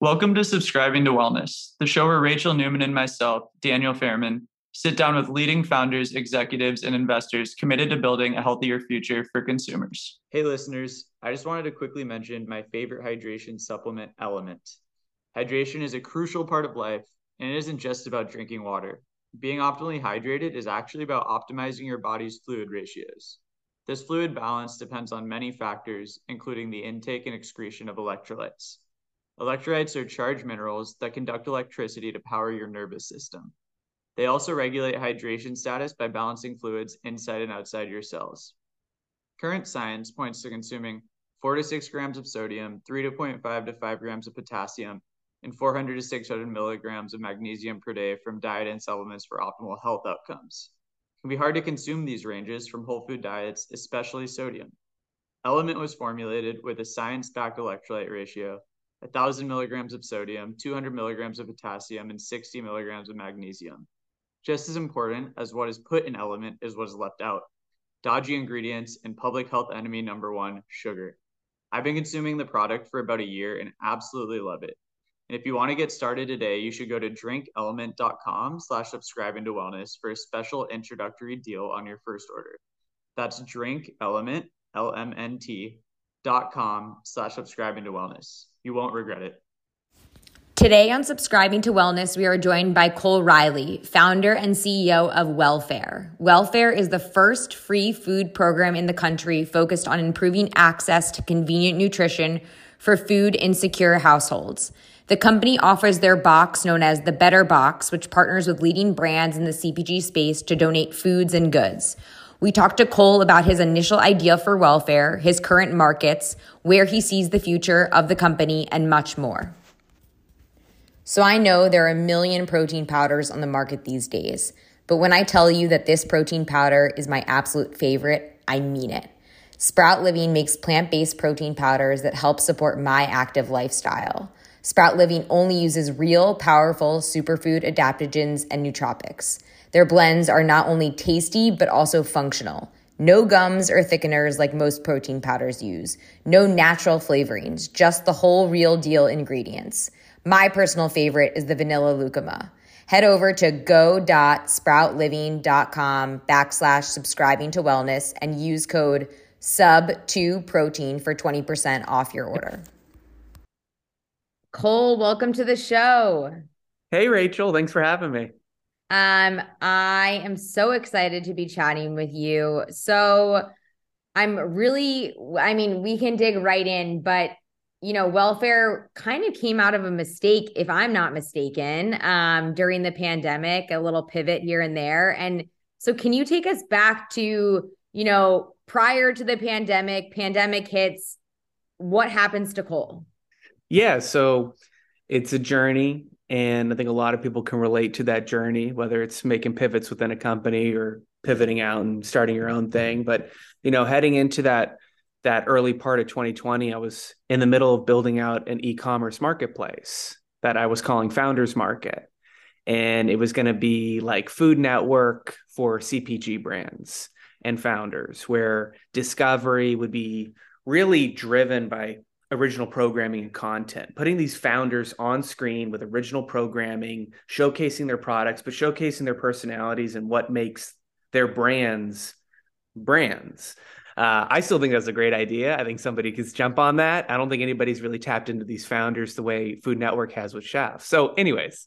Welcome to Subscribing to Wellness, the show where Rachel Newman and myself, Daniel Fairman, sit down with leading founders, executives, and investors committed to building a healthier future for consumers. Hey listeners, I just wanted to quickly mention my favorite hydration supplement, Element. Hydration is a crucial part of life, and it isn't just about drinking water. Being optimally hydrated is actually about optimizing your body's fluid ratios. This fluid balance depends on many factors, including the intake and excretion of electrolytes. Electrolytes are charged minerals that conduct electricity to power your nervous system. They also regulate hydration status by balancing fluids inside and outside your cells. Current science points to consuming 4 to 6 grams of sodium, 3 to 0.5 to 5 grams of potassium, and 400 to 600 milligrams of magnesium per day from diet and supplements for optimal health outcomes. It can be hard to consume these ranges from whole food diets, especially sodium. Element was formulated with a science-backed electrolyte ratio, 1,000 milligrams of sodium, 200 milligrams of potassium, and 60 milligrams of magnesium. Just as important as what is put in Element is what is left out. Dodgy ingredients and public health enemy number one, sugar. I've been consuming the product for about a year and absolutely love it. And if you want to get started today, you should go to drinkelement.com/subscribing to wellness for a special introductory deal on your first order. That's drinkelement, LMNT.com/subscribing to wellness. You won't regret it. Today on Subscribing to Wellness, we are joined by Cole Riley, founder and CEO of Wellfare. Wellfare is the first free food program in the country focused on improving access to convenient nutrition for food insecure households. The company offers their box known as the Better Box, which partners with leading brands in the CPG space to donate foods and goods. We talked to Cole about his initial idea for Wellfare, his current markets, where he sees the future of the company, and much more. So I know there are a million protein powders on the market these days, but when I tell you that this protein powder is my absolute favorite, I mean it. Sprout Living makes plant-based protein powders that help support my active lifestyle. Sprout Living only uses real, powerful superfood adaptogens and nootropics. Their blends are not only tasty, but also functional. No gums or thickeners like most protein powders use. No natural flavorings, just the whole real deal ingredients. My personal favorite is the vanilla lucuma. Head over to go.sproutliving.com/subscribing to wellness and use code SUB2PROTEIN for 20% off your order. Cole, welcome to the show. Hey, Rachel. Thanks for having me. I am so excited to be chatting with you. So we can dig right in, but you know, Wellfare kind of came out of a mistake, if I'm not mistaken, during the pandemic, a little pivot here and there. And so can you take us back to, you know, prior to the pandemic hits, what happens to Cole? Yeah. So it's a journey. And I think a lot of people can relate to that journey, whether it's making pivots within a company or pivoting out and starting your own thing. But, you know, heading into that early part of 2020, I was in the middle of building out an e-commerce marketplace that I was calling Founders Market. And it was going to be like Food Network for CPG brands and founders, where discovery would be really driven by original programming and content, putting these founders on screen with original programming, showcasing their products, but showcasing their personalities and what makes their brands brands. I still think that's a great idea. I think somebody could jump on that. I don't think anybody's really tapped into these founders the way Food Network has with chefs. So anyways,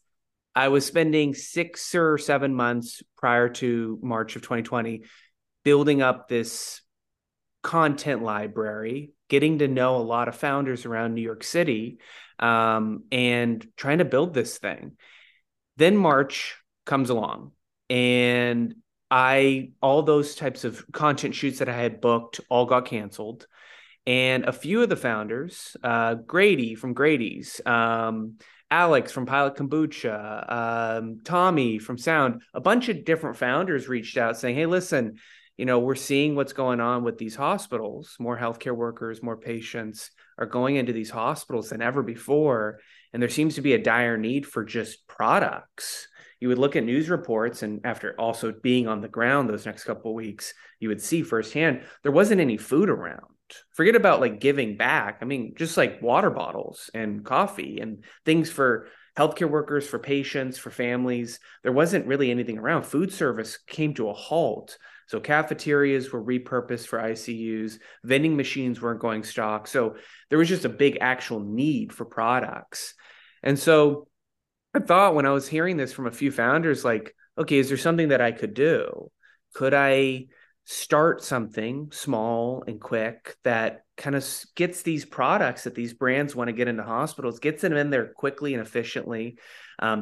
I was spending 6 or 7 months prior to March of 2020 building up this content library, getting to know a lot of founders around New York City, and trying to build this thing. Then March comes along, and all those types of content shoots that I had booked all got canceled. And a few of the founders, Grady from Grady's, Alex from Pilot Kombucha, Tommy from Sound, a bunch of different founders reached out saying, hey, listen, you know, we're seeing what's going on with these hospitals. More healthcare workers, more patients are going into these hospitals than ever before. And there seems to be a dire need for just products. you would look at news reports, and after also being on the ground those next couple of weeks, you would see firsthand, there wasn't any food around. Forget about like giving back. I mean, just like water bottles and coffee and things for healthcare workers, for patients, for families. There wasn't really anything around. Food service came to a halt. So cafeterias were repurposed for ICUs. Vending machines weren't going stock. So there was just a big actual need for products. And so I thought when I was hearing this from a few founders, like, okay, is there something that I could do? Could I start something small and quick that kind of gets these products that these brands want to get into hospitals, gets them in there quickly and efficiently?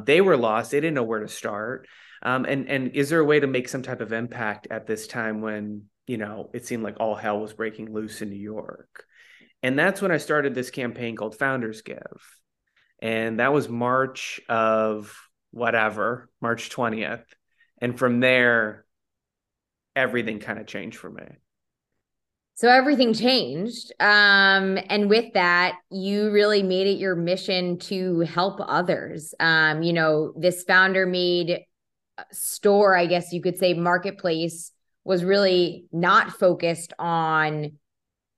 They were lost. They didn't know where to start. And is there a way to make some type of impact at this time when, you know, it seemed like all hell was breaking loose in New York? And that's when I started this campaign called Founders Give. And that was March of whatever, March 20th. And from there, everything kind of changed for me. So everything changed. And with that, you really made it your mission to help others. You know, this founder made store, I guess you could say marketplace, was really not focused on,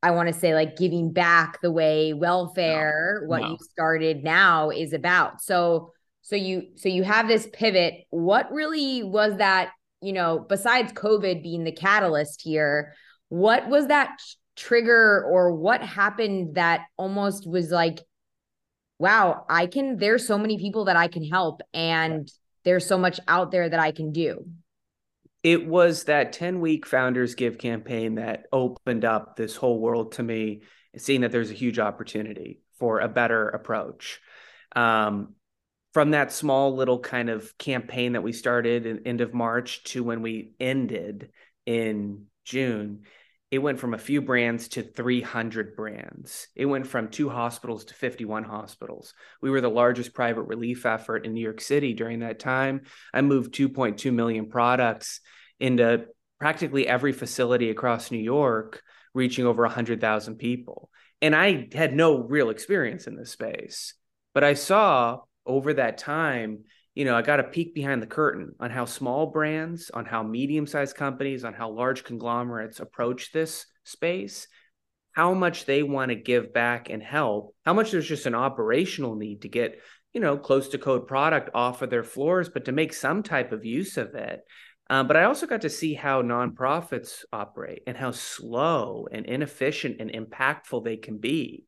I want to say, like giving back the way Wellfare, you started now is about. So you have this pivot. What really was that, you know, besides COVID being the catalyst here, what was that trigger, or what happened that almost was like, wow, there's so many people that I can help, and there's so much out there that I can do? It was that 10-week Founders Give campaign that opened up this whole world to me, seeing that there's a huge opportunity for a better approach. From that small little kind of campaign that we started in end of March to when we ended in June, it went from a few brands to 300 brands. It went from 2 hospitals to 51 hospitals. We were the largest private relief effort in New York City during that time. I moved 2.2 million products into practically every facility across New York, reaching over 100,000 people. And I had no real experience in this space, but I saw over that time, you know, I got a peek behind the curtain on how small brands, on how medium-sized companies, on how large conglomerates approach this space, how much they want to give back and help, how much there's just an operational need to get, you know, close to code product off of their floors, but to make some type of use of it. But I also got to see how nonprofits operate and how slow and inefficient and impactful they can be.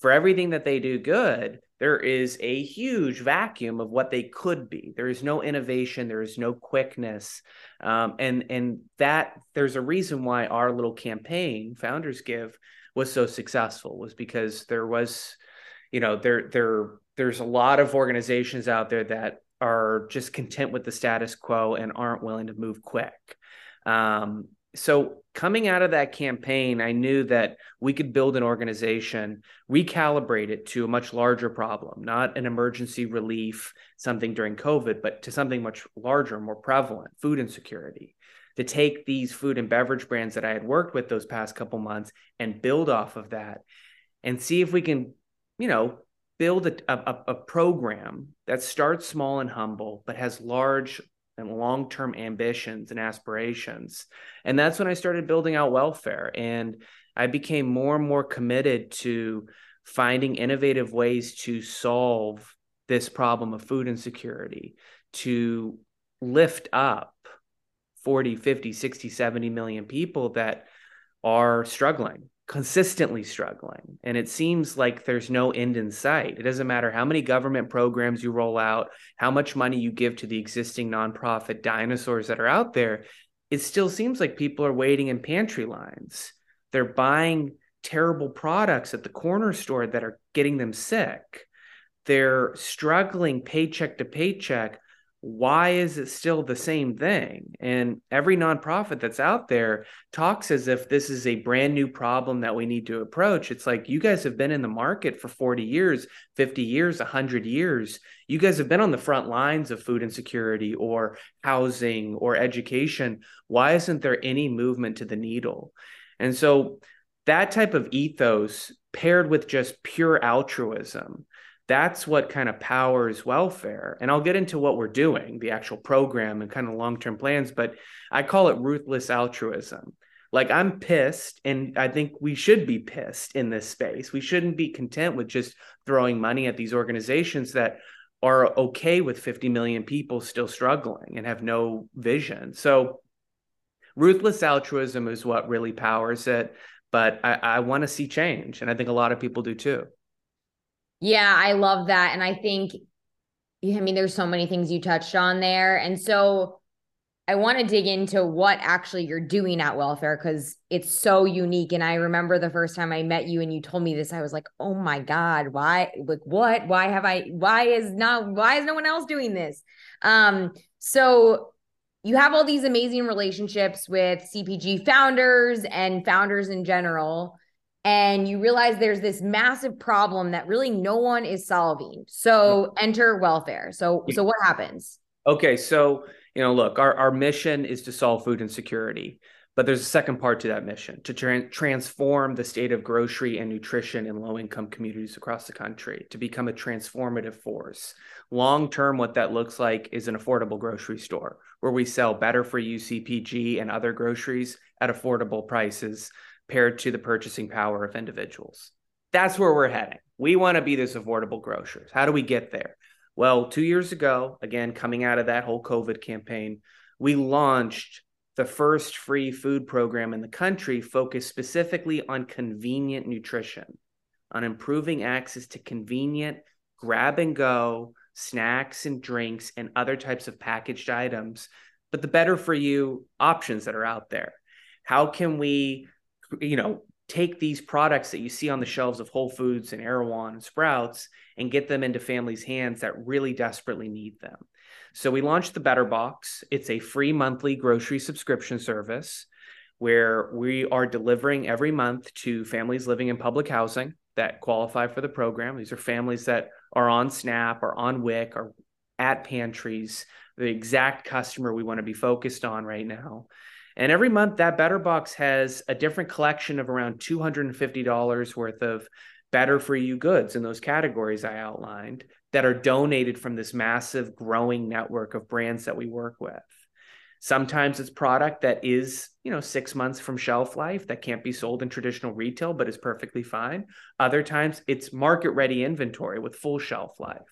For everything that they do good, there is a huge vacuum of what they could be. There is no innovation. There is no quickness. And that there's a reason why our little campaign, Founders Give, was so successful, was because there was, you know, there's a lot of organizations out there that are just content with the status quo and aren't willing to move quick. So coming out of that campaign, I knew that we could build an organization, recalibrate it to a much larger problem, not an emergency relief, something during COVID, but to something much larger, more prevalent, food insecurity, to take these food and beverage brands that I had worked with those past couple months and build off of that and see if we can, you know, build a program that starts small and humble, but has large and long-term ambitions and aspirations. And that's when I started building out Wellfare. And I became more and more committed to finding innovative ways to solve this problem of food insecurity, to lift up 40, 50, 60, 70 million people that are struggling, consistently struggling. And it seems like there's no end in sight. It doesn't matter how many government programs you roll out, how much money you give to the existing nonprofit dinosaurs that are out there. It still seems like people are waiting in pantry lines. They're buying terrible products at the corner store that are getting them sick. They're struggling paycheck to paycheck. Why is it still the same thing? And every nonprofit that's out there talks as if this is a brand new problem that we need to approach. It's like, you guys have been in the market for 40 years, 50 years, 100 years. You guys have been on the front lines of food insecurity or housing or education. Why isn't there any movement to the needle? And so that type of ethos paired with just pure altruism that's what kind of powers Wellfare. And I'll get into what we're doing, the actual program and kind of long-term plans, but I call it ruthless altruism. Like, I'm pissed, and I think we should be pissed in this space. We shouldn't be content with just throwing money at these organizations that are okay with 50 million people still struggling and have no vision. So ruthless altruism is what really powers it. But I want to see change. And I think a lot of people do too. Yeah, I love that. And I think, I mean, there's so many things you touched on there. And so I want to dig into what actually you're doing at Wellfare, because it's so unique. And I remember the first time I met you and you told me this, I was like, oh my God, why? Like, what? Why is no one else doing this? So you have all these amazing relationships with CPG founders and founders in general, and you realize there's this massive problem that really no one is solving. So enter Wellfare. So what happens? Okay. So, you know, look, our mission is to solve food insecurity, but there's a second part to that mission, to transform the state of grocery and nutrition in low-income communities across the country, to become a transformative force. Long-term, what that looks like is an affordable grocery store where we sell better-for-you CPG and other groceries at affordable prices paired to the purchasing power of individuals. That's where we're heading. We want to be this affordable grocers. How do we get there? Well, 2 years ago, again, coming out of that whole COVID campaign, we launched the first free food program in the country focused specifically on convenient nutrition, on improving access to convenient grab-and-go snacks and drinks and other types of packaged items, but the better-for-you options that are out there. How can we, you know, take these products that you see on the shelves of Whole Foods and Erewhon and Sprouts and get them into families' hands that really desperately need them? So we launched the Better Box. It's a free monthly grocery subscription service where we are delivering every month to families living in public housing that qualify for the program. These are families that are on SNAP or on WIC or at pantries, the exact customer we want to be focused on right now. And every month that Better Box has a different collection of around $250 worth of better for you goods in those categories I outlined that are donated from this massive growing network of brands that we work with. Sometimes it's product that is, you know, 6 months from shelf life that can't be sold in traditional retail, but is perfectly fine. Other times it's market ready inventory with full shelf life.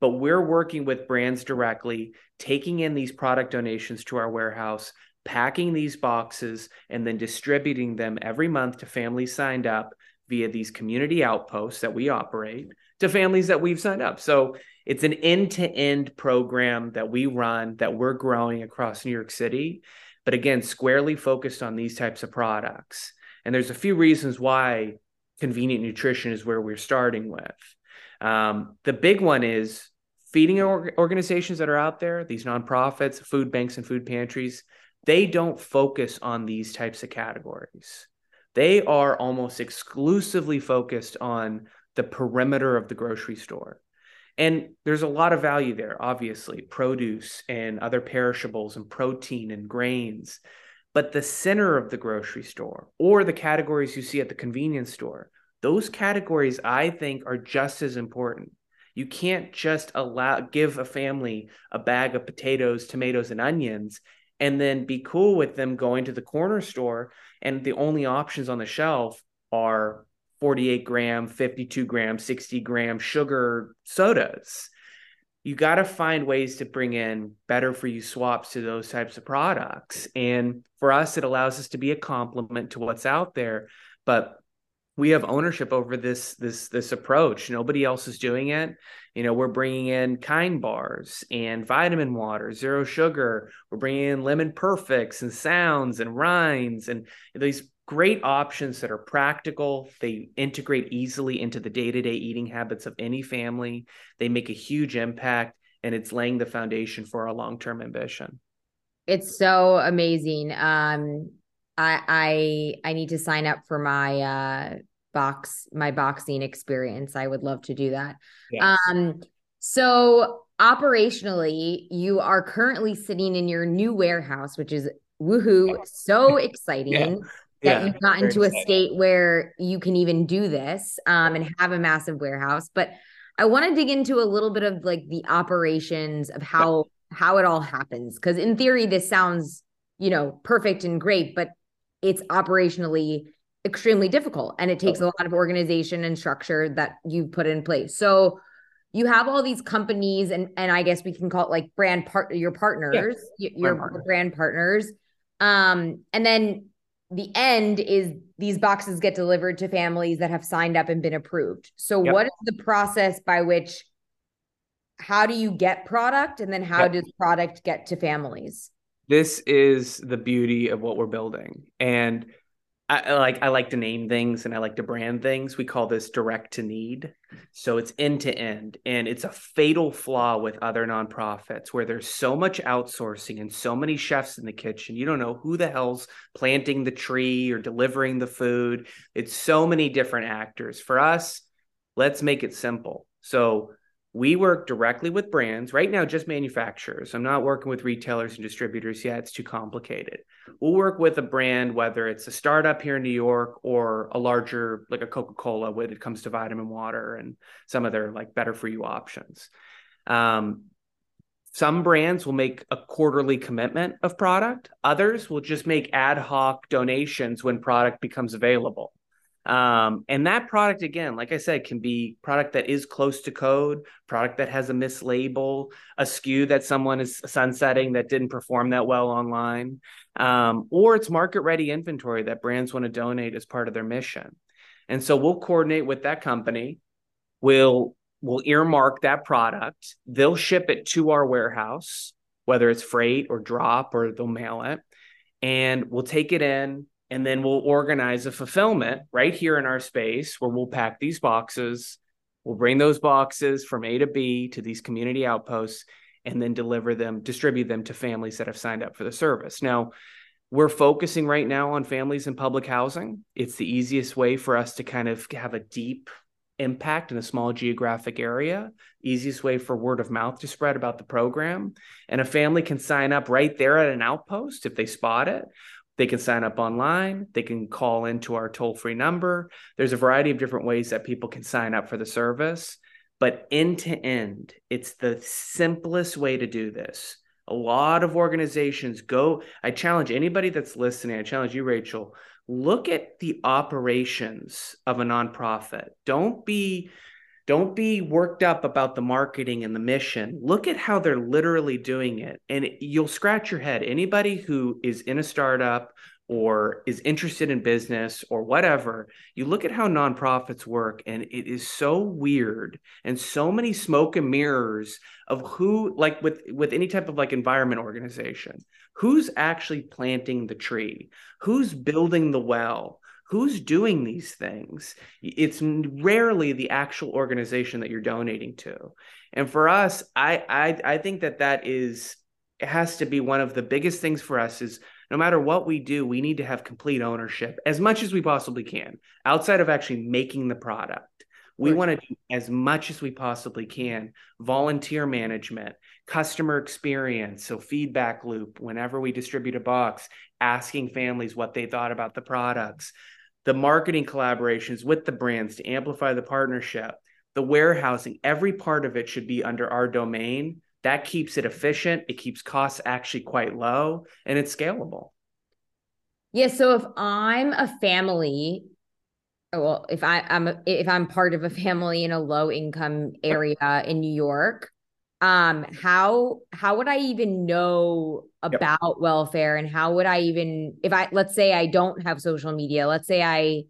But we're working with brands directly, taking in these product donations to our warehouse, packing these boxes, and then distributing them every month to families signed up via these community outposts that we operate to families that we've signed up. So it's an end-to-end program that we run, that we're growing across New York City, but again, squarely focused on these types of products. And there's a few reasons why convenient nutrition is where we're starting with. The big one is feeding organizations that are out there, these nonprofits, food banks, and food pantries. They don't focus on these types of categories. They are almost exclusively focused on the perimeter of the grocery store. And there's a lot of value there, obviously, produce and other perishables and protein and grains. But the center of the grocery store, or the categories you see at the convenience store, those categories I think are just as important. You can't just give a family a bag of potatoes, tomatoes, and onions and then be cool with them going to the corner store and the only options on the shelf are 48 gram, 52 gram, 60 gram sugar sodas. You got to find ways to bring in better for you swaps to those types of products. And for us, it allows us to be a complement to what's out there, but we have ownership over this approach. Nobody else is doing it. You know, we're bringing in Kind bars and Vitamin Water, zero sugar. We're bringing in Lemon Perfects and Sounds and Rinds and these great options that are practical. They integrate easily into the day-to-day eating habits of any family. They make a huge impact, and it's laying the foundation for our long-term ambition. It's so amazing. I need to sign up for my my boxing experience. I would love to do that. Yes. So operationally, you are currently sitting in your new warehouse, which is woohoo, so exciting that you've gotten to a state where you can even do this and have a massive warehouse. But I want to dig into a little bit of like the operations of how it all happens. Because in theory, this sounds, you know, perfect and great, but it's operationally extremely difficult. And it takes a lot of organization and structure that you've put in place. So you have all these companies and I guess we can call it like your partners, yes, your brand partners. And then the end is these boxes get delivered to families that have signed up and been approved. So what is the process by which, how do you get product? And then how does product get to families? This is the beauty of what we're building. And I like to name things and I like to brand things. We call this direct to need. So it's end to end. And it's a fatal flaw with other nonprofits where there's so much outsourcing and so many chefs in the kitchen. You don't know who the hell's planting the tree or delivering the food. It's so many different actors. For us, let's make it simple. So we work directly with brands right now, just manufacturers. I'm not working with retailers and distributors yet. It's too complicated. We'll work with a brand, whether it's a startup here in New York or a larger, like a Coca-Cola when it comes to vitamin water and some other like better for you options. Some brands will make a quarterly commitment of product. Others will just make ad hoc donations when product becomes available. And that product, again, like I said, can be product that is close to code, product that has a mislabel, a SKU that someone is sunsetting that didn't perform that well online, or it's market ready inventory that brands want to donate as part of their mission. And so we'll coordinate with that company. We'll earmark that product. They'll ship it to our warehouse, whether it's freight or drop, or they'll mail it, and we'll take it in. And then we'll organize a fulfillment right here in our space where we'll pack these boxes. We'll bring those boxes from A to B to these community outposts and then deliver them, distribute them to families that have signed up for the service. Now, we're focusing right now on families in public housing. It's the easiest way for us to kind of have a deep impact in a small geographic area, easiest way for word of mouth to spread about the program. And a family can sign up right there at an outpost if they spot it. They can sign up online. They can call into our toll-free number. There's a variety of different ways that people can sign up for the service. But end to end, it's the simplest way to do this. A lot of organizations go, I challenge anybody that's listening, I challenge you, Rachel, look at the operations of a nonprofit. Don't be worked up about the marketing and the mission. Look at how they're literally doing it. And you'll scratch your head. Anybody who is in a startup or is interested in business or whatever, you look at how nonprofits work and it is so weird and so many smoke and mirrors of who, like with any type of like environment organization, who's actually planting the tree, who's building the well, who's doing these things? It's rarely the actual organization that you're donating to. And for us, I think that has to be one of the biggest things for us is no matter what we do, we need to have complete ownership as much as we possibly can outside of actually making the product. We want to do as much as we possibly can, volunteer management, customer experience, so feedback loop, whenever we distribute a box, asking families what they thought about the products, the marketing collaborations with the brands to amplify the partnership, the warehousing, every part of it should be under our domain. That keeps it efficient. It keeps costs actually quite low and it's scalable. Yeah. So if I'm a family, well, if I'm part of a family in a low income area in New York, how would I even know about Wellfare, and how would I even, let's say I don't have social media, let's say I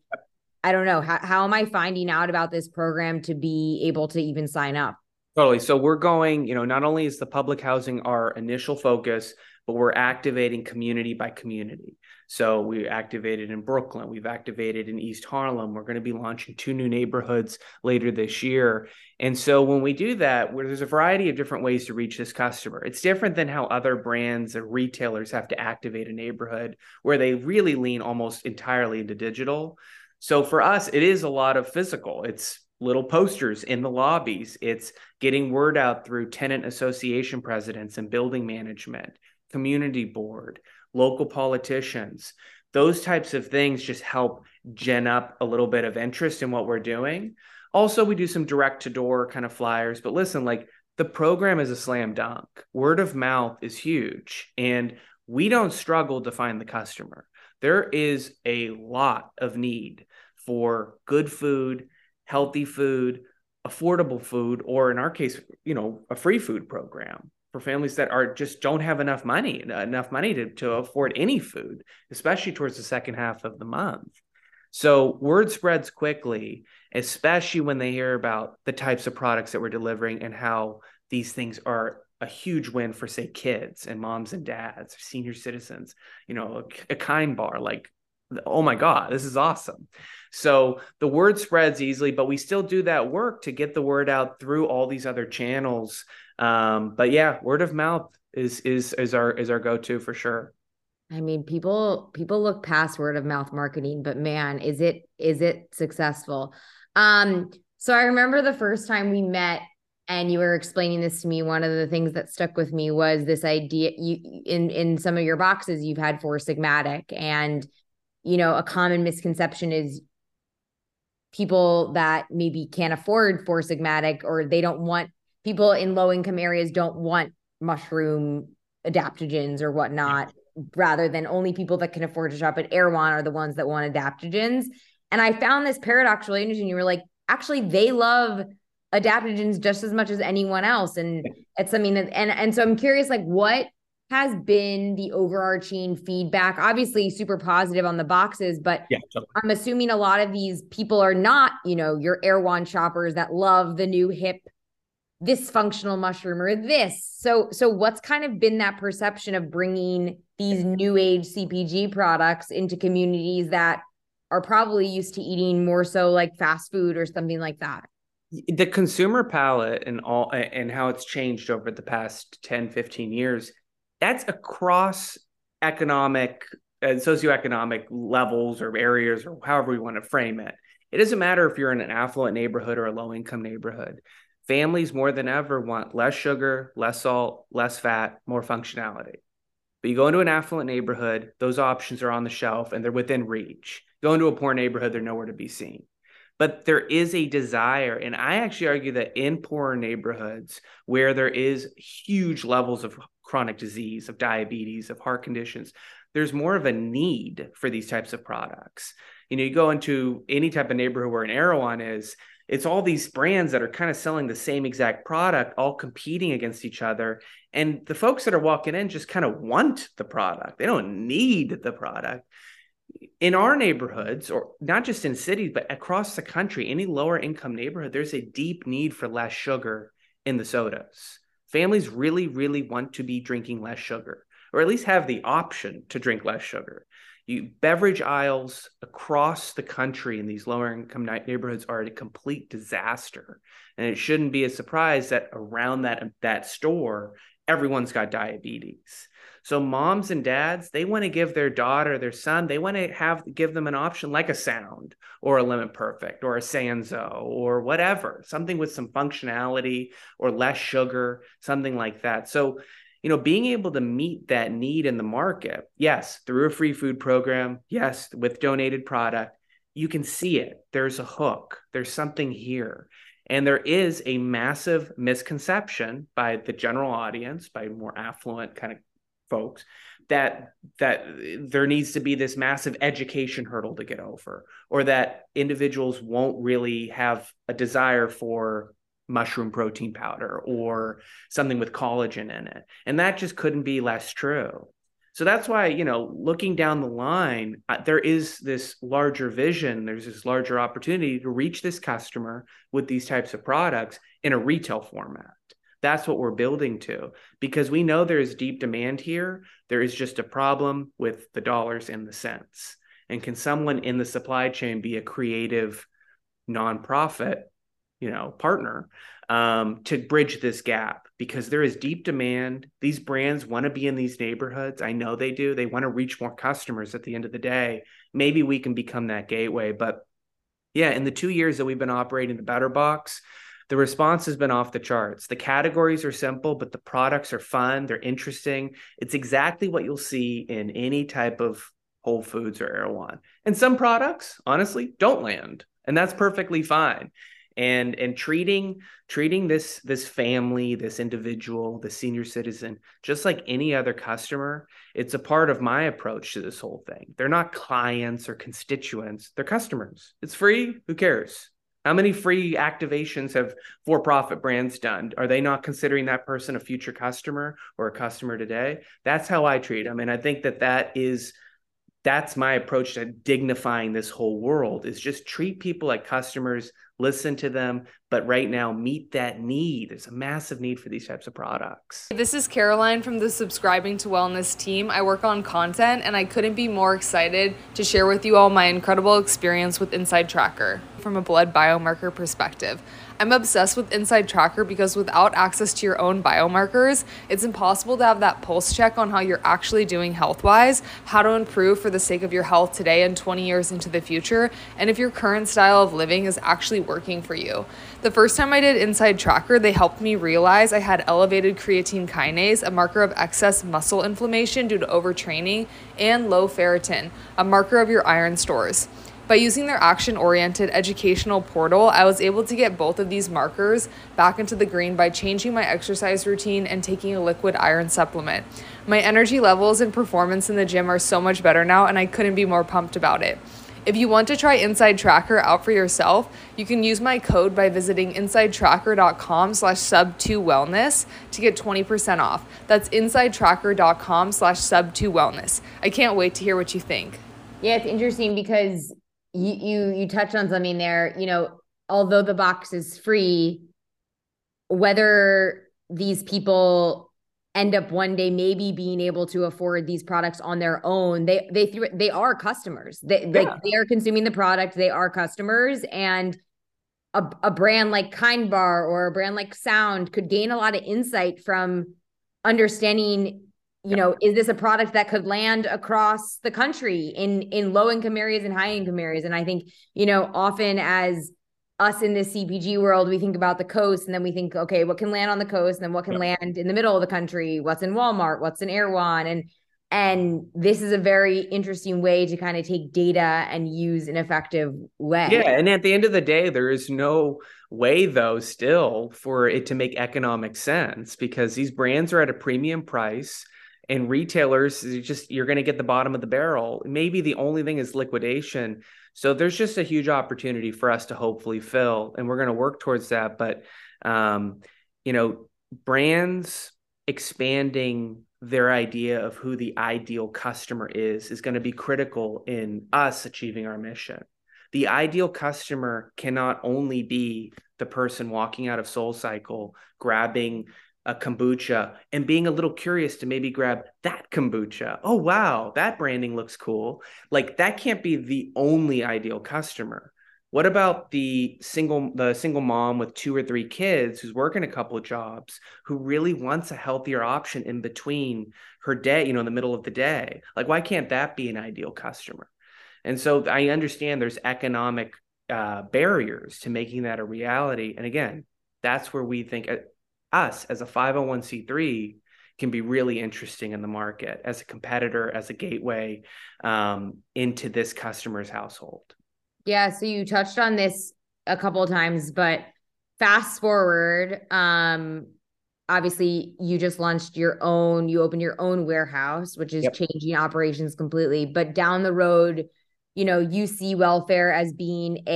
don't know, how am I finding out about this program to be able to even sign up? Totally. So we're going, not only is the public housing our initial focus, but we're activating community by community. So we activated in Brooklyn, we've activated in East Harlem. We're going to be launching 2 new neighborhoods later this year. And so when we do that, there's a variety of different ways to reach this customer. It's different than how other brands or retailers have to activate a neighborhood where they really lean almost entirely into digital. So for us, it is a lot of physical. It's little posters in the lobbies. It's getting word out through tenant association presidents and building management, community board, local politicians. Those types of things just help gen up a little bit of interest in what we're doing. Also, we do some direct to door kind of flyers, but listen, like the program is a slam dunk. Word of mouth is huge, and we don't struggle to find the customer. There is a lot of need for good food, healthy food, affordable food, or in our case, you know, a free food program for families that are just don't have enough money to afford any food, especially towards the second half of the month. So word spreads quickly, especially when they hear about the types of products that we're delivering and how these things are a huge win for, say, kids and moms and dads, senior citizens, you know, a Kind bar, like, oh my God, this is awesome. So the word spreads easily, but we still do that work to get the word out through all these other channels. But yeah, word of mouth is our go-to for sure. I mean, people look past word of mouth marketing, but man, is it successful? So I remember the first time we met and you were explaining this to me, one of the things that stuck with me was this idea you in some of your boxes, you've had Four Sigmatic, and, you know, a common misconception is people that maybe can't afford Four Sigmatic, or they don't want, people in low-income areas don't want mushroom adaptogens or whatnot, rather than only people that can afford to shop at Erewhon are the ones that want adaptogens. And I found this paradox really interesting. You were like, actually, they love adaptogens just as much as anyone else. And it's something that, and so I'm curious, like, what has been the overarching feedback? Obviously super positive on the boxes, but yeah, totally. I'm assuming a lot of these people are not, you know, your Erewhon shoppers that love the new hip, this functional mushroom or this. So what's kind of been that perception of bringing these new age CPG products into communities that are probably used to eating more so like fast food or something like that? The consumer palate and how it's changed over the past 10, 15 years, that's across economic and socioeconomic levels or areas or however we want to frame it. It doesn't matter if you're in an affluent neighborhood or a low income neighborhood. Families more than ever want less sugar, less salt, less fat, more functionality. But you go into an affluent neighborhood, those options are on the shelf and they're within reach. Go into a poor neighborhood, they're nowhere to be seen. But there is a desire, and I actually argue that in poorer neighborhoods where there is huge levels of chronic disease, of diabetes, of heart conditions, there's more of a need for these types of products. You know, you go into any type of neighborhood where an Erewhon is, it's all these brands that are kind of selling the same exact product, all competing against each other. And the folks that are walking in just kind of want the product. They don't need the product. In our neighborhoods, or not just in cities, but across the country, any lower income neighborhood, there's a deep need for less sugar in the sodas. Families really, really want to be drinking less sugar, or at least have the option to drink less sugar. Beverage aisles across the country in these lower income neighborhoods are a complete disaster. And it shouldn't be a surprise that around that store, everyone's got diabetes. So moms and dads, they want to give their daughter, their son, they want to give them an option like a Sound or a Lemon Perfect or a Sanzo or whatever, something with some functionality or less sugar, something like that. So, you know, being able to meet that need in the market, yes, through a free food program, yes, with donated product, you can see it. There's a hook. There's something here. And there is a massive misconception by the general audience, by more affluent kind of folks, that there needs to be this massive education hurdle to get over, or that individuals won't really have a desire for mushroom protein powder or something with collagen in it. And that just couldn't be less true. So that's why, you know, looking down the line, there is this larger vision. There's this larger opportunity to reach this customer with these types of products in a retail format. That's what we're building to, because we know there is deep demand here. There is just a problem with the dollars and the cents. And can someone in the supply chain be a creative nonprofit, you know, partner to bridge this gap? Because there is deep demand. These brands want to be in these neighborhoods. I know they do. They want to reach more customers at the end of the day. Maybe we can become that gateway. But yeah, in the 2 years that we've been operating the Better Box, the response has been off the charts. The categories are simple, but the products are fun. They're interesting. It's exactly what you'll see in any type of Whole Foods or Erewhon. And some products, honestly, don't land. And that's perfectly fine. and treating this family, this individual, the senior citizen, just like any other customer. It's a part of my approach to this whole thing. They're not clients or constituents, they're customers. It's free, who cares? How many free activations have for-profit brands done? Are they not considering that person a future customer or a customer today? That's how I treat them. And I think that's my approach to dignifying this whole world, is just treat people like customers, listen to them, but right now meet that need. There's a massive need for these types of products. This is Caroline from the Subscribing to Wellness team. I work on content, and I couldn't be more excited to share with you all my incredible experience with Inside Tracker from a blood biomarker perspective. I'm obsessed with Inside Tracker because without access to your own biomarkers, it's impossible to have that pulse check on how you're actually doing health-wise, how to improve for the sake of your health today and 20 years into the future, and if your current style of living is actually working for you. The first time I did Inside Tracker, they helped me realize I had elevated creatine kinase, a marker of excess muscle inflammation due to overtraining, and low ferritin, a marker of your iron stores. By using their action-oriented educational portal, I was able to get both of these markers back into the green by changing my exercise routine and taking a liquid iron supplement. My energy levels and performance in the gym are so much better now, and I couldn't be more pumped about it. If you want to try Inside Tracker out for yourself, you can use my code by visiting insidetracker.com/sub2wellness to get 20% off. That's insidetracker.com/sub2wellness. I can't wait to hear what you think. Yeah, it's interesting because you touched on something there. You know, although the box is free, whether these people end up one day maybe being able to afford these products on their own, they are customers. They are consuming the product. They are customers, and a brand like Kind Bar or a brand like Sound could gain a lot of insight from understanding, you know, is this a product that could land across the country in low-income areas and high-income areas? And I think, you know, often as us in this CPG world, we think about the coast, and then we think, okay, what can land on the coast? And then what can land in the middle of the country? What's in Walmart? What's in Erewhon? And this is a very interesting way to kind of take data and use an effective way. Yeah. And at the end of the day, there is no way, though, still for it to make economic sense, because these brands are at a premium price. And retailers, you're going to get the bottom of the barrel. Maybe the only thing is liquidation. So there's just a huge opportunity for us to hopefully fill, and we're going to work towards that. But, you know, brands expanding their idea of who the ideal customer is going to be critical in us achieving our mission. The ideal customer cannot only be the person walking out of SoulCycle, grabbing a kombucha and being a little curious to maybe grab that kombucha. Oh, wow, that branding looks cool. Like, that can't be the only ideal customer. What about the single mom with 2 or 3 kids who's working a couple of jobs, who really wants a healthier option in between her day, you know, in the middle of the day? Like, why can't that be an ideal customer? And so I understand there's economic barriers to making that a reality. And again, that's where we think us as a 501c3 can be really interesting in the market as a competitor, as a gateway into this customer's household. Yeah. So you touched on this a couple of times, but fast forward, obviously you just launched you opened your own warehouse, which is changing operations completely, but down the road, you know, you see Wellfare as being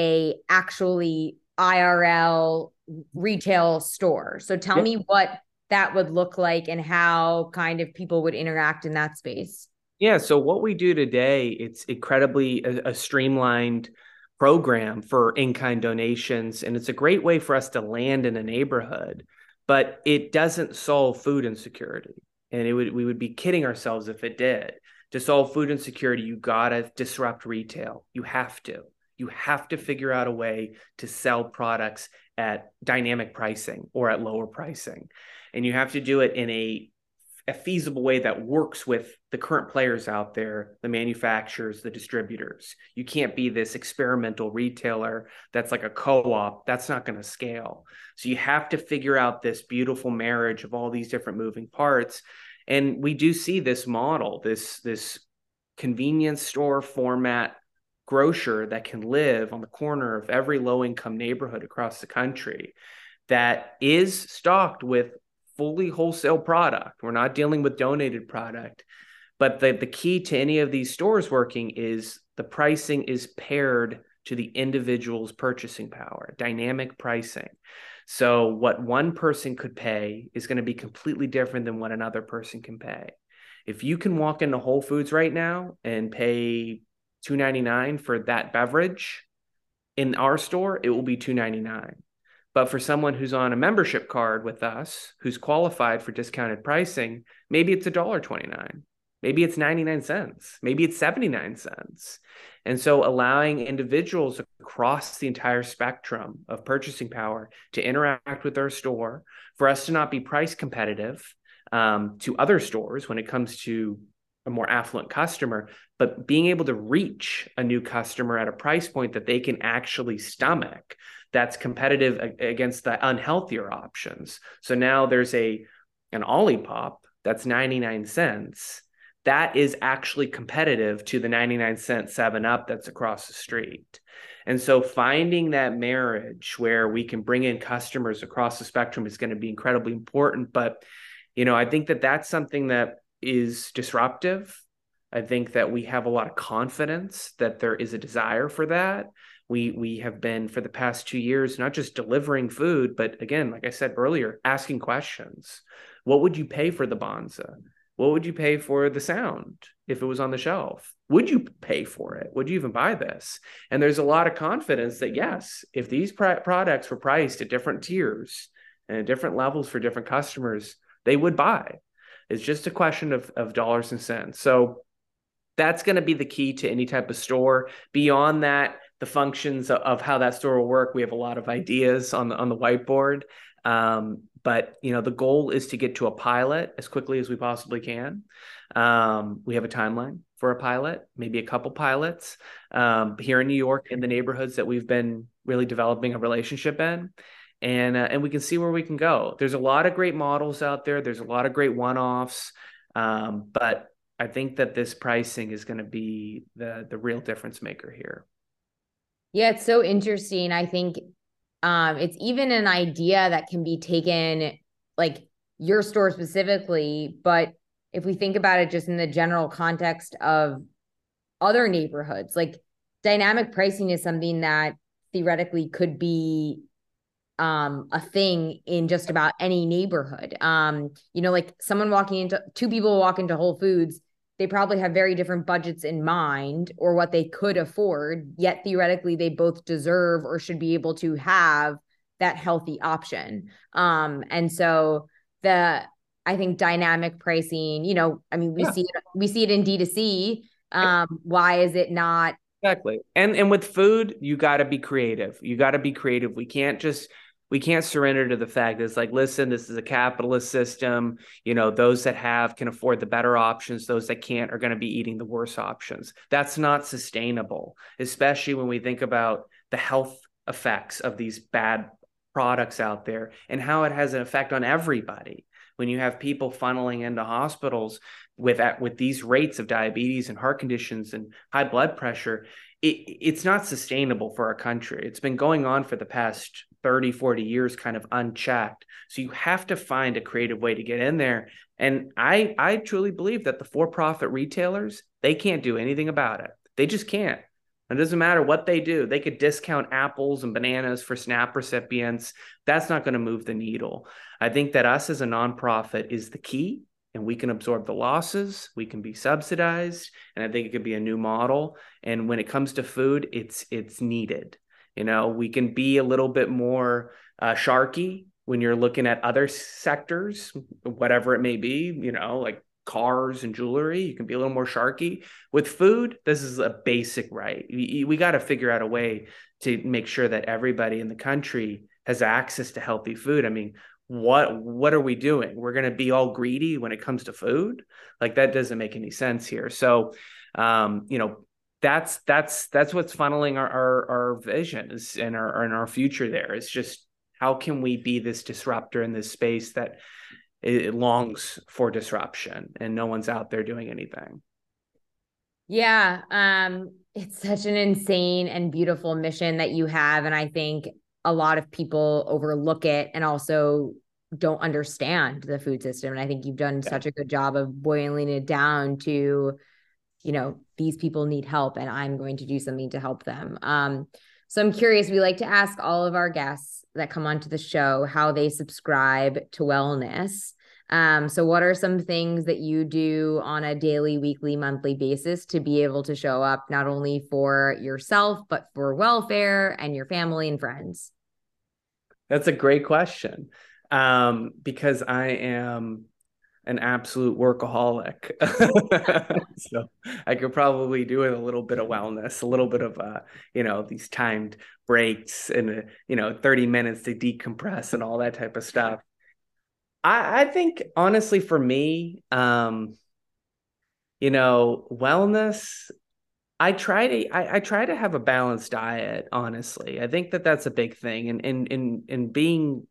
actually IRL retail store. So tell me what that would look like and how kind of people would interact in that space. Yeah. So what we do today, it's incredibly a streamlined program for in-kind donations. And it's a great way for us to land in a neighborhood, but it doesn't solve food insecurity. And we would be kidding ourselves if it did. To solve food insecurity, you got to disrupt retail. You have to figure out a way to sell products at dynamic pricing or at lower pricing. And you have to do it in a feasible way that works with the current players out there, the manufacturers, the distributors. You can't be this experimental retailer that's like a co-op. That's not going to scale. So you have to figure out this beautiful marriage of all these different moving parts. And we do see this model, this convenience store format grocer that can live on the corner of every low-income neighborhood across the country that is stocked with fully wholesale product. We're not dealing with donated product, but the key to any of these stores working is the pricing is paired to the individual's purchasing power, dynamic pricing. So what one person could pay is going to be completely different than what another person can pay. If you can walk into Whole Foods right now and pay $2.99 for that beverage, in our store, it will be $2.99. But for someone who's on a membership card with us, who's qualified for discounted pricing, maybe it's $1.29. Maybe it's 99 cents. Maybe it's 79 cents. And so allowing individuals across the entire spectrum of purchasing power to interact with our store, for us to not be price competitive to other stores when it comes to a more affluent customer, but being able to reach a new customer at a price point that they can actually stomach that's competitive against the unhealthier options. So now there's an Olipop that's 99 cents. That is actually competitive to the 99-cent 7-Up that's across the street. And so finding that marriage where we can bring in customers across the spectrum is going to be incredibly important. But, you know, I think that that's something that is disruptive. I think that we have a lot of confidence that there is a desire for that. We have been, for the past 2 years, not just delivering food, but again, like I said earlier, asking questions. What would you pay for the Bonza? What would you pay for the Sound if it was on the shelf? Would you pay for it? Would you even buy this? And there's a lot of confidence that, yes, if these products were priced at different tiers and at different levels for different customers, they would buy. It's just a question of dollars and cents. So that's going to be the key to any type of store. Beyond that, the functions of how that store will work, we have a lot of ideas on the whiteboard. But, you know, the goal is to get to a pilot as quickly as we possibly can. We have a timeline for a pilot, maybe a couple pilots here in New York in the neighborhoods that we've been really developing a relationship in. And we can see where we can go. There's a lot of great models out there. There's a lot of great one-offs. But I think that this pricing is going to be the real difference maker here. Yeah, it's so interesting. I think it's even an idea that can be taken, like your store specifically, but if we think about it just in the general context of other neighborhoods, like dynamic pricing is something that theoretically could be a thing in just about any neighborhood. You know, like someone two people walk into Whole Foods, they probably have very different budgets in mind or what they could afford, yet theoretically they both deserve or should be able to have that healthy option. And so I think dynamic pricing, you know, I mean, we see it in D2C. Why is it not? Exactly. And with food, you got to be creative. We can't just, surrender to the fact that it's like, listen, this is a capitalist system. You know, those that have can afford the better options. Those that can't are going to be eating the worse options. That's not sustainable, especially when we think about the health effects of these bad products out there and how it has an effect on everybody. When you have people funneling into hospitals with these rates of diabetes and heart conditions and high blood pressure, it's not sustainable for our country. It's been going on for the past 30, 40 years kind of unchecked. So you have to find a creative way to get in there. And I truly believe that the for-profit retailers, they can't do anything about it. They just can't. It doesn't matter what they do. They could discount apples and bananas for SNAP recipients. That's not going to move the needle. I think that us as a nonprofit is the key, and we can absorb the losses. We can be subsidized. And I think it could be a new model. And when it comes to food, it's needed. You know, we can be a little bit more sharky when you're looking at other sectors, whatever it may be, you know, like cars and jewelry. You can be a little more sharky with food. This is a basic right. We got to figure out a way to make sure that everybody in the country has access to healthy food. I mean, what are we doing? We're going to be all greedy when it comes to food? Like, that doesn't make any sense here. So, you know, that's what's funneling our vision is and our future there. It's just, how can we be this disruptor in this space that it longs for disruption and no one's out there doing anything? Yeah. It's such an insane and beautiful mission that you have. And I think a lot of people overlook it and also don't understand the food system. And I think you've done such a good job of boiling it down to, you know, these people need help and I'm going to do something to help them. So I'm curious, we like to ask all of our guests that come onto the show how they subscribe to wellness. So what are some things that you do on a daily, weekly, monthly basis to be able to show up not only for yourself, but for Wellfare and your family and friends? That's a great question. Because I am an absolute workaholic. So I could probably do a little bit of wellness, a little bit of, you know, these timed breaks and, you know, 30 minutes to decompress and all that type of stuff. I think honestly for me, you know, wellness, I try to have a balanced diet, honestly. I think that that's a big thing, and being,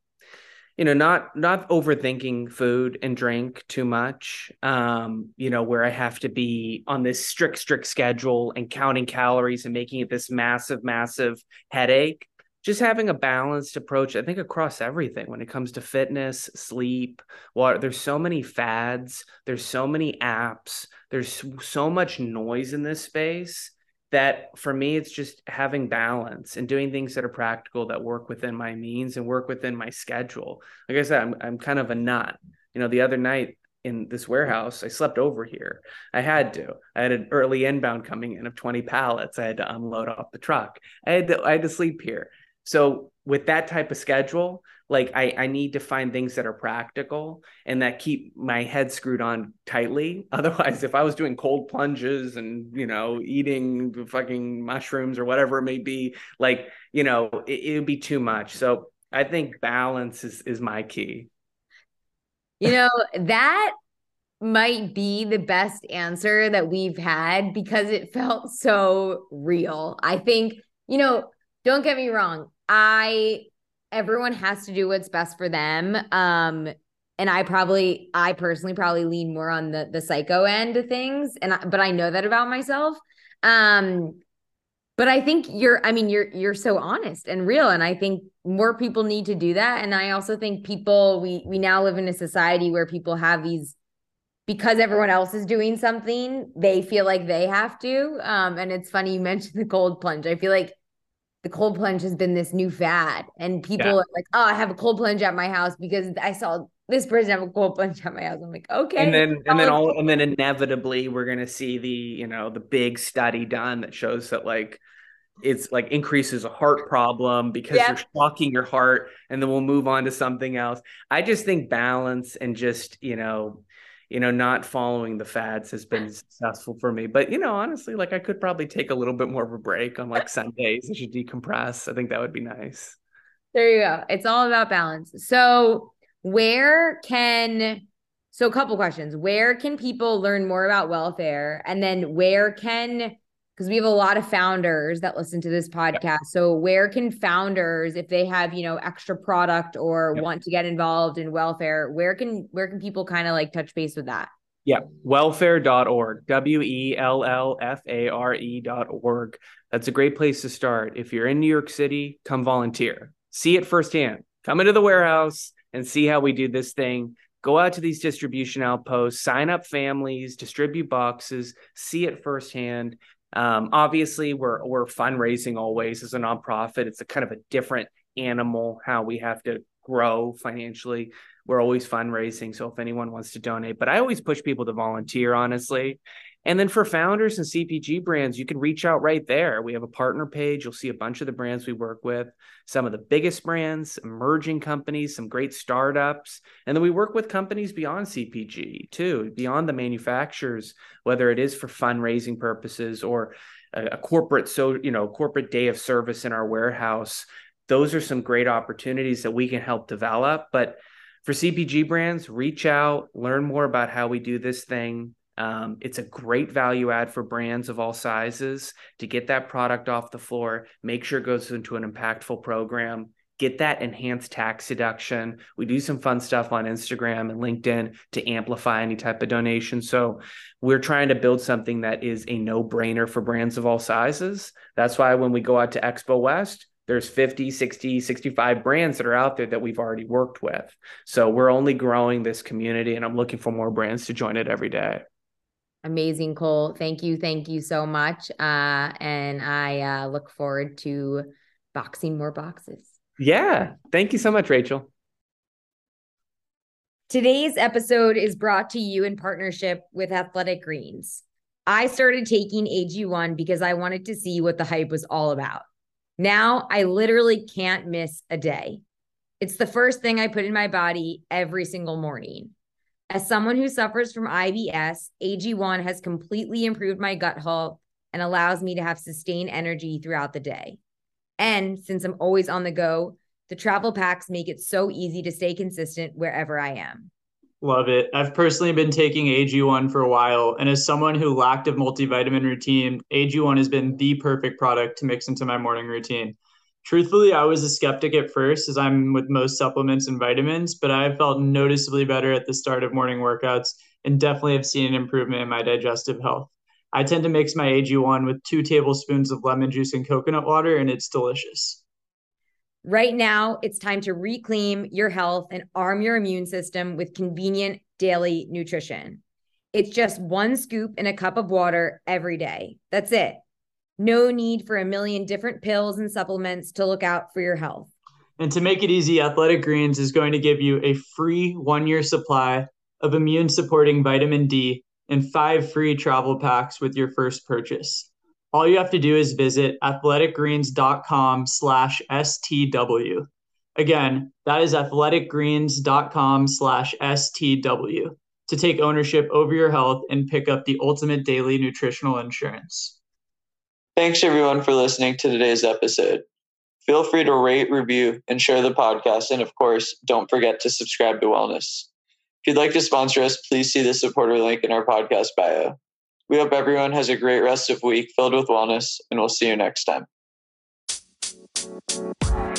you know, not overthinking food and drink too much, you know, where I have to be on this strict schedule and counting calories and making it this massive headache. Just having a balanced approach, I think, across everything when it comes to fitness, sleep, water. There's so many fads. There's so many apps. There's so much noise in this space that for me, it's just having balance and doing things that are practical, that work within my means and work within my schedule. Like I said, I'm kind of a nut. You know, the other night in this warehouse, I slept over here. I had an early inbound coming in of 20 pallets. I had to unload off the truck. I had to sleep here. So with that type of schedule, like I need to find things that are practical and that keep my head screwed on tightly. Otherwise, if I was doing cold plunges and, you know, eating fucking mushrooms or whatever it may be, like, you know, it would be too much. So I think balance is my key. You know, that might be the best answer that we've had because it felt so real. I think, you know, don't get me wrong. Everyone has to do what's best for them. And I personally probably lean more on the psycho end of things. But I know that about myself. But I think you're so honest and real. And I think more people need to do that. And I also think we now live in a society where people have these, because everyone else is doing something, they feel like they have to. And it's funny, you mentioned the cold plunge. I feel like the cold plunge has been this new fad and people are like, oh, I have a cold plunge at my house because I saw this person have a cold plunge at my house. I'm like, okay. And then inevitably we're going to see the, you know, the big study done that shows that like, it's like increases a heart problem because you're shocking your heart, and then we'll move on to something else. I just think balance and just, you know, not following the fads has been successful for me. But, you know, honestly, like I could probably take a little bit more of a break on like Sundays. I should decompress. I think that would be nice. There you go. It's all about balance. So a couple questions. Where can people learn more about Wellfare? And then because we have a lot of founders that listen to this podcast. Yep. So where can founders, if they have, you know, extra product or want to get involved in Wellfare, where can people kind of like touch base with that? Yeah. Wellfare.org, WELLFARE.org. That's a great place to start. If you're in New York City, come volunteer, see it firsthand, come into the warehouse and see how we do this thing. Go out to these distribution outposts, sign up families, distribute boxes, see it firsthand. Obviously we're fundraising always as a nonprofit. It's a kind of a different animal, how we have to grow financially. We're always fundraising. So if anyone wants to donate, but I always push people to volunteer, honestly. And then for founders and CPG brands, you can reach out right there. We have a partner page. You'll see a bunch of the brands we work with, some of the biggest brands, emerging companies, some great startups. And then we work with companies beyond CPG too, beyond the manufacturers, whether it is for fundraising purposes or a corporate, so, you know, corporate day of service in our warehouse. Those are some great opportunities that we can help develop. But for CPG brands, reach out, learn more about how we do this thing. It's a great value add for brands of all sizes to get that product off the floor, make sure it goes into an impactful program, get that enhanced tax deduction. We do some fun stuff on Instagram and LinkedIn to amplify any type of donation. So we're trying to build something that is a no-brainer for brands of all sizes. That's why when we go out to Expo West, there's 50, 60, 65 brands that are out there that we've already worked with. So we're only growing this community, and I'm looking for more brands to join it every day. Amazing, Cole. Thank you so much. And I look forward to boxing more boxes. Yeah. Thank you so much, Rachel. Today's episode is brought to you in partnership with Athletic Greens. I started taking AG1 because I wanted to see what the hype was all about. Now I literally can't miss a day. It's the first thing I put in my body every single morning. As someone who suffers from IBS, AG1 has completely improved my gut health and allows me to have sustained energy throughout the day. And since I'm always on the go, the travel packs make it so easy to stay consistent wherever I am. Love it. I've personally been taking AG1 for a while, and as someone who lacked a multivitamin routine, AG1 has been the perfect product to mix into my morning routine. Truthfully, I was a skeptic at first, as I'm with most supplements and vitamins, but I felt noticeably better at the start of morning workouts and definitely have seen an improvement in my digestive health. I tend to mix my AG1 with 2 tablespoons of lemon juice and coconut water, and it's delicious. Right now, it's time to reclaim your health and arm your immune system with convenient daily nutrition. It's just 1 scoop in a cup of water every day. That's it. No need for a million different pills and supplements to look out for your health. And to make it easy, Athletic Greens is going to give you a free 1-year supply of immune-supporting vitamin D and 5 free travel packs with your first purchase. All you have to do is visit athleticgreens.com/STW. Again, that is athleticgreens.com/STW to take ownership over your health and pick up the ultimate daily nutritional insurance. Thanks everyone for listening to today's episode. Feel free to rate, review, and share the podcast. And of course, don't forget to subscribe to Wellness. If you'd like to sponsor us, please see the supporter link in our podcast bio. We hope everyone has a great rest of week filled with wellness, and we'll see you next time.